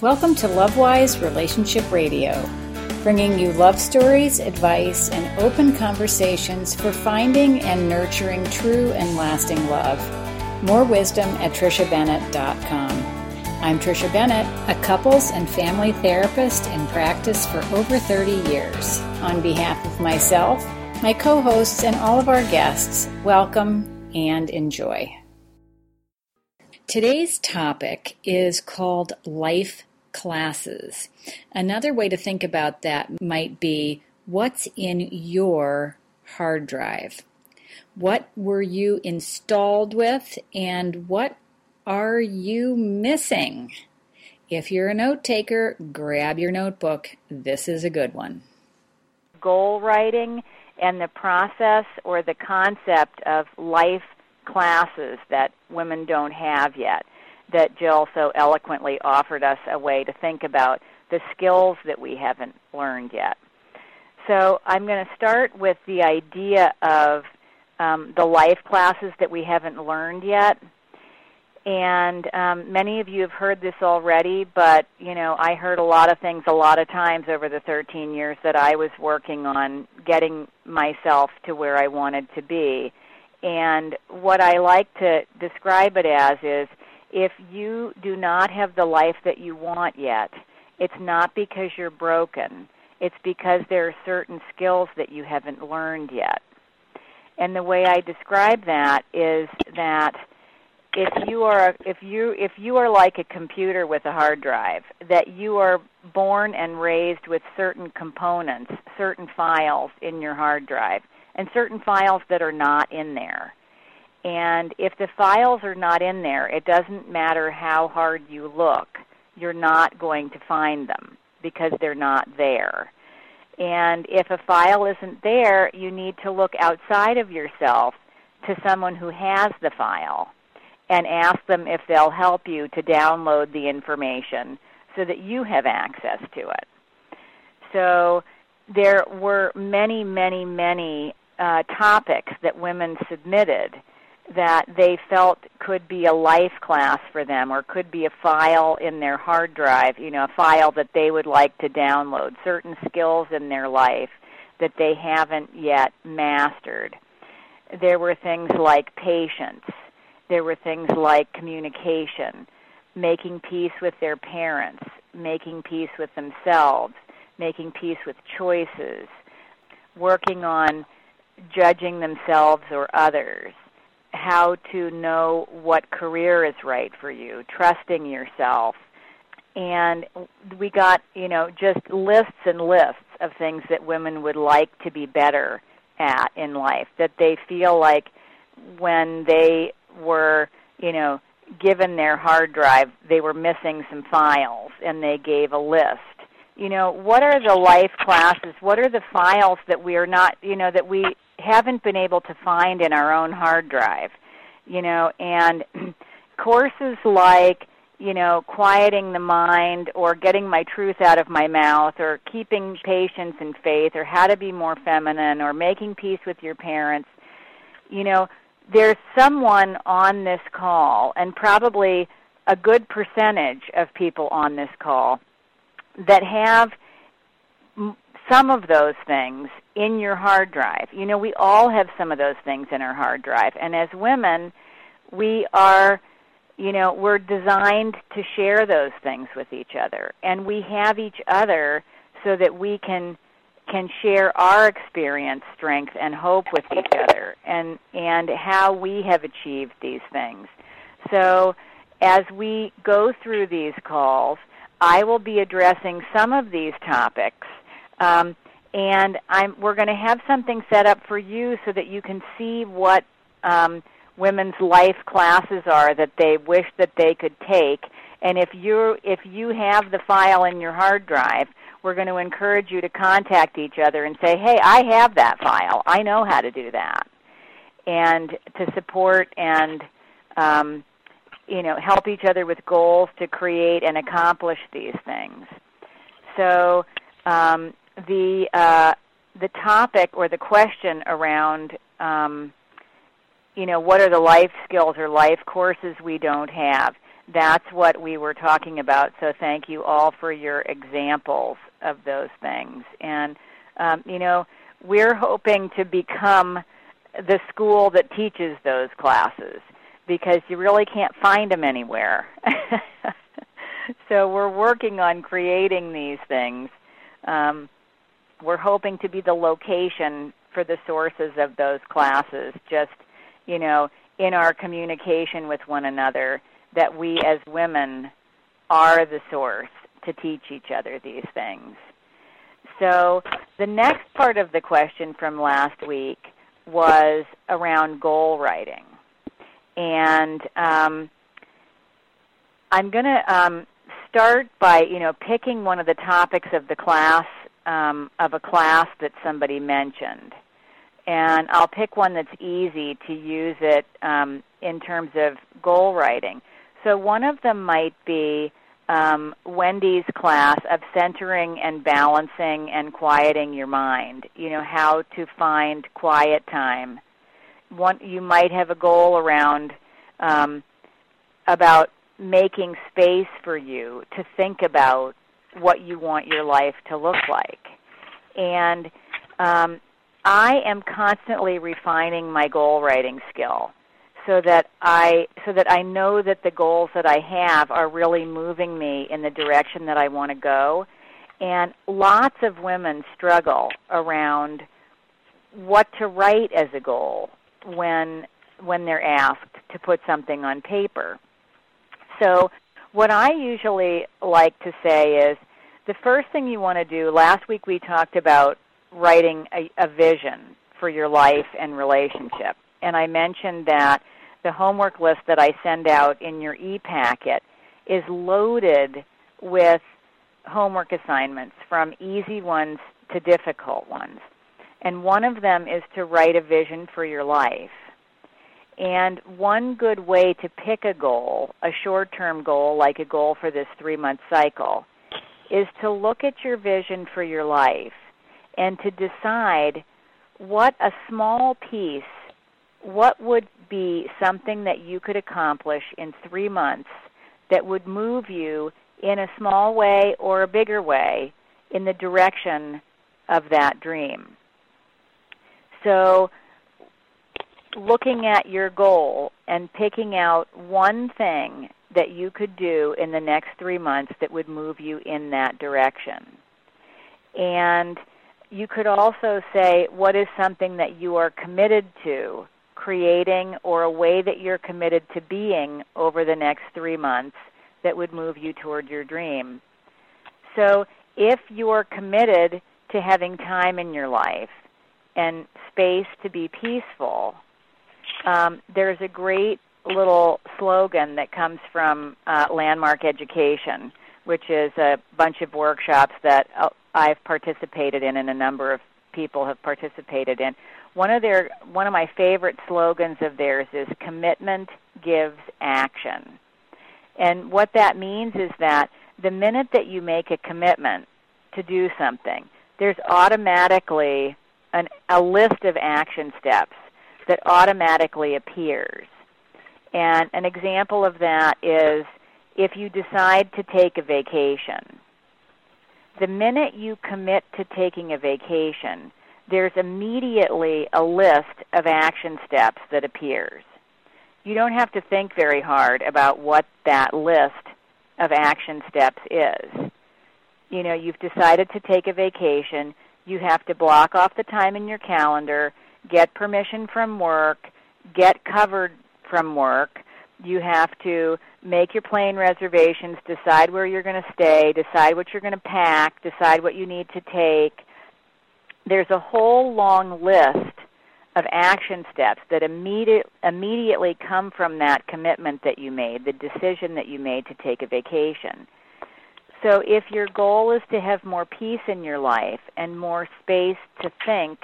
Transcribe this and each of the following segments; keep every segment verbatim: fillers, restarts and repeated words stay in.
Welcome to LoveWise Relationship Radio, bringing you love stories, advice, and open conversations for finding and nurturing true and lasting love. More wisdom at Trisha Bennett dot com. I'm Trisha Bennett, a couples and family therapist in practice for over thirty years. On behalf of myself, my co-hosts, and all of our guests, welcome and enjoy. Today's topic is called life classes. Another way to think about that might be, what's in your hard drive? What were you installed with, and what are you missing? If you're a note taker, grab your notebook. This is a good one. Goal writing and the process or the concept of life classes that women don't have yet, that Jill so eloquently offered us a way to think about the skills that we haven't learned yet. So I'm going to start with the idea of um, the life classes that we haven't learned yet. And um, many of you have heard this already, but, you know, I heard a lot of things a lot of times over the thirteen years that I was working on getting myself to where I wanted to be. And what I like to describe it as is, if you do not have the life that you want yet, it's not because you're broken. It's because there are certain skills that you haven't learned yet. And the way I describe that is that if you are if you if you are like a computer with a hard drive, that you are born and raised with certain components, certain files in your hard drive, and certain files that are not in there. And if the files are not in there, it doesn't matter how hard you look, you're not going to find them because they're not there. And if a file isn't there, you need to look outside of yourself to someone who has the file and ask them if they'll help you to download the information so that you have access to it. So there were many, many, many Uh, topics that women submitted that they felt could be a life class for them, or could be a file in their hard drive, you know, a file that they would like to download, certain skills in their life that they haven't yet mastered. There were things like patience. There were things like communication, making peace with their parents, making peace with themselves, making peace with choices, working on judging themselves or others, how to know what career is right for you, trusting yourself. And we got, you know, just lists and lists of things that women would like to be better at in life, that they feel like when they were, you know, given their hard drive, they were missing some files and they gave a list. You know, what are the life classes? What are the files that we are not, you know, that we haven't been able to find in our own hard drive? You know, and courses like, you know, quieting the mind, or getting my truth out of my mouth, or keeping patience and faith, or how to be more feminine, or making peace with your parents. You know, there's someone on this call, and probably a good percentage of people on this call, that have some of those things in your hard drive. You know, we all have some of those things in our hard drive. And as women, we are, you know, we're designed to share those things with each other. And we have each other so that we can can share our experience, strength, and hope with each other, and, and how we have achieved these things. So as we go through these calls, I will be addressing some of these topics, um, and I'm, we're going to have something set up for you so that you can see what um, women's life classes are that they wish that they could take. And if you if you have the file in your hard drive, we're going to encourage you to contact each other and say, hey, I have that file. I know how to do that. And to support and um you know, help each other with goals to create and accomplish these things. So um, the uh, the topic or the question around, um, you know, what are the life skills or life courses we don't have, that's what we were talking about. So thank you all for your examples of those things. And, um, you know, we're hoping to become the school that teaches those classes because you really can't find them anywhere. So we're working on creating these things. Um, we're hoping to be the location for the sources of those classes, just, you know, in our communication with one another, that we as women are the source to teach each other these things. So the next part of the question from last week was around goal writing. And um, I'm going to um, start by, you know, picking one of the topics of the class, um, of a class that somebody mentioned. And I'll pick one that's easy to use it um, in terms of goal writing. So one of them might be um, Wendy's class of centering and balancing and quieting your mind, you know, how to find quiet time. One, you might have a goal around um, about making space for you to think about what you want your life to look like. And um, I am constantly refining my goal writing skill, so that I so that I know that the goals that I have are really moving me in the direction that I want to go. And lots of women struggle around what to write as a goal when when they're asked to put something on paper. So what I usually like to say is the first thing you want to do, last week we talked about writing a, a vision for your life and relationship. And I mentioned that the homework list that I send out in your e-packet is loaded with homework assignments from easy ones to difficult ones. And one of them is to write a vision for your life. And one good way to pick a goal, a short-term goal, like a goal for this three-month cycle, is to look at your vision for your life and to decide what a small piece what would be something that you could accomplish in three months that would move you in a small way or a bigger way in the direction of that dream? So looking at your goal and picking out one thing that you could do in the next three months that would move you in that direction. And you could also say, what is something that you are committed to creating, or a way that you're committed to being over the next three months that would move you toward your dream. So if you're committed to having time in your life and space to be peaceful, um, there's a great little slogan that comes from uh, Landmark Education, which is a bunch of workshops that I've participated in and a number of people have participated in. One of their, one of my favorite slogans of theirs is commitment gives action. And what that means is that the minute that you make a commitment to do something, there's automatically an, a list of action steps that automatically appears. And an example of that is if you decide to take a vacation. The minute you commit to taking a vacation, there's immediately a list of action steps that appears. You don't have to think very hard about what that list of action steps is. You know, you've decided to take a vacation. You have to block off the time in your calendar, get permission from work, get covered from work. You have to make your plane reservations, decide where you're going to stay, decide what you're going to pack, decide what you need to take. There's a whole long list of action steps that immediate, immediately come from that commitment that you made, the decision that you made to take a vacation. So if your goal is to have more peace in your life and more space to think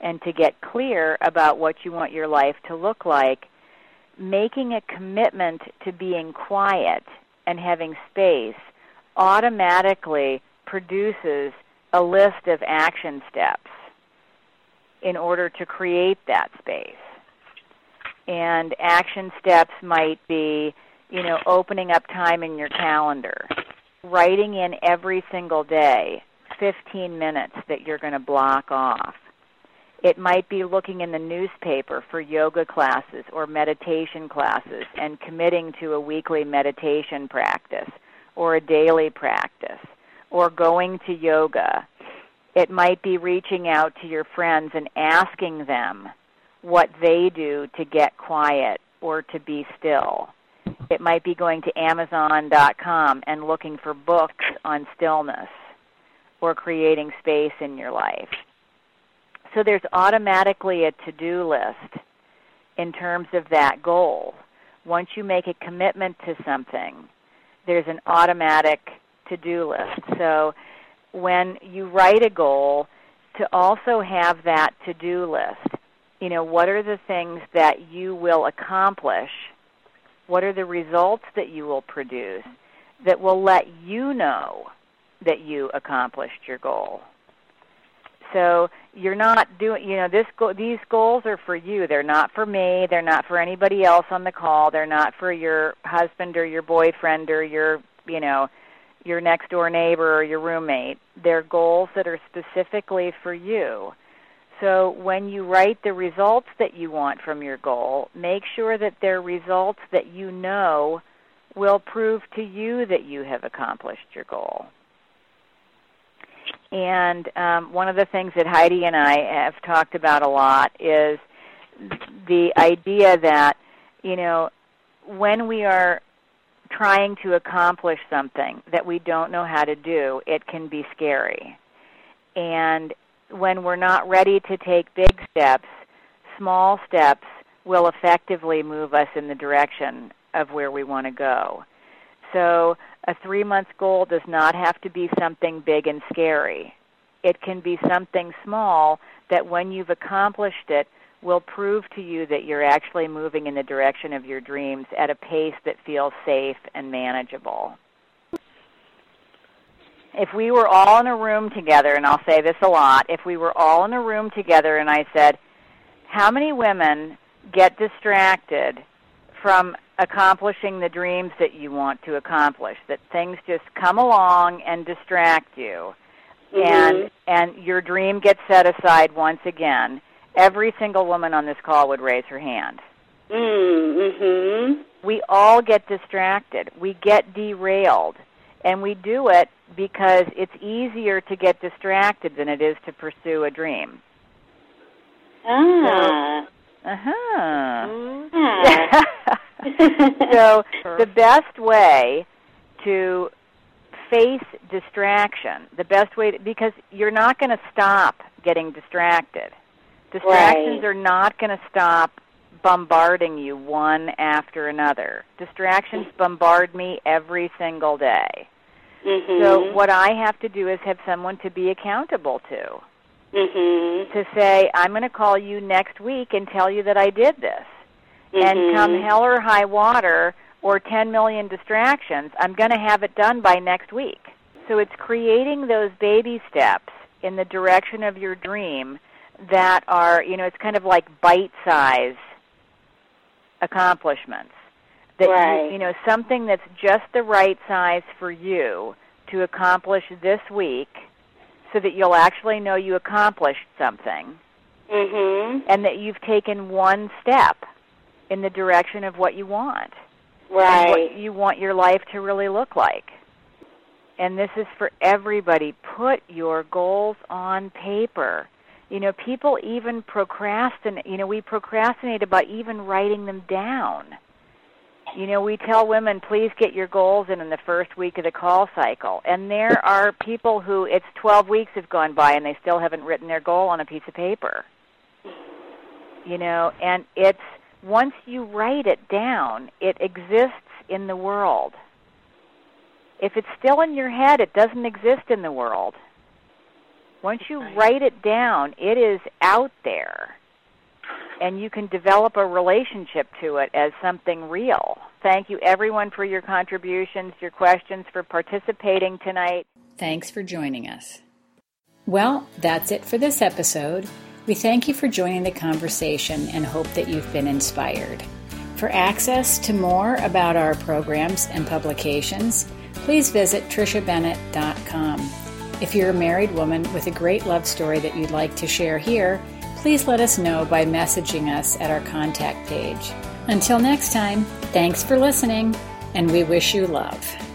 and to get clear about what you want your life to look like, making a commitment to being quiet and having space automatically produces a list of action steps in order to create that space. And action steps might be, you know, opening up time in your calendar, writing in every single day fifteen minutes that you're going to block off. It might be looking in the newspaper for yoga classes or meditation classes and committing to a weekly meditation practice or a daily practice or going to yoga. It might be reaching out to your friends and asking them what they do to get quiet or to be still. It might be going to Amazon dot com and looking for books on stillness or creating space in your life. So there's automatically a to-do list in terms of that goal. Once you make a commitment to something, there's an automatic to-do list. So when you write a goal, to also have that to-do list, you know, what are the things that you will accomplish? What are the results that you will produce that will let you know that you accomplished your goal? So you're not doing, you know, this go- these goals are for you. They're not for me. They're not for anybody else on the call. They're not for your husband or your boyfriend or your, you know, your next door neighbor or your roommate. They're goals that are specifically for you. So when you write the results that you want from your goal, make sure that they're results that you know will prove to you that you have accomplished your goal. And um, one of the things that Heidi and I have talked about a lot is the idea that, you know, when we are trying to accomplish something that we don't know how to do, it can be scary. And when we're not ready to take big steps, small steps will effectively move us in the direction of where we want to go. So a three-month goal does not have to be something big and scary. It can be something small that when you've accomplished it will prove to you that you're actually moving in the direction of your dreams at a pace that feels safe and manageable. If we were all in a room together, and I'll say this a lot, if we were all in a room together and I said, how many women get distracted from accomplishing the dreams that you want to accomplish, that things just come along and distract you, mm-hmm. and and your dream gets set aside once again, every single woman on this call would raise her hand. Mm-hmm. We all get distracted. We get derailed, and we do it because it's easier to get distracted than it is to pursue a dream. Ah. So, Uh-huh. Mm-hmm. So the best way to face distraction, the best way to, because you're not going to stop getting distracted. Distractions right. are not going to stop bombarding you one after another. Distractions mm-hmm. bombard me every single day. Mm-hmm. So what I have to do is have someone to be accountable to. Mm-hmm. To say, I'm going to call you next week and tell you that I did this. Mm-hmm. And come hell or high water or ten million distractions, I'm going to have it done by next week. So it's creating those baby steps in the direction of your dream that are, you know, it's kind of like bite-size accomplishments. That right. you, you know, something that's just the right size for you to accomplish this week, so that you'll actually know you accomplished something, mm-hmm. and that you've taken one step in the direction of what you want, right? What you want your life to really look like. And this is for everybody. Put your goals on paper. You know, people even procrastinate. You know, we procrastinate about even writing them down. You know, we tell women, please get your goals in in the first week of the call cycle. And there are people who, it's twelve weeks have gone by and they still haven't written their goal on a piece of paper. You know, and it's, once you write it down, it exists in the world. If it's still in your head, it doesn't exist in the world. Once you write it down, it is out there. And you can develop a relationship to it as something real. Thank you, everyone, for your contributions, your questions, for participating tonight. Thanks for joining us. Well, that's it for this episode. We thank you for joining the conversation and hope that you've been inspired. For access to more about our programs and publications, please visit Trisha Bennett dot com. If you're a married woman with a great love story that you'd like to share here, please let us know by messaging us at our contact page. Until next time, thanks for listening, and we wish you love.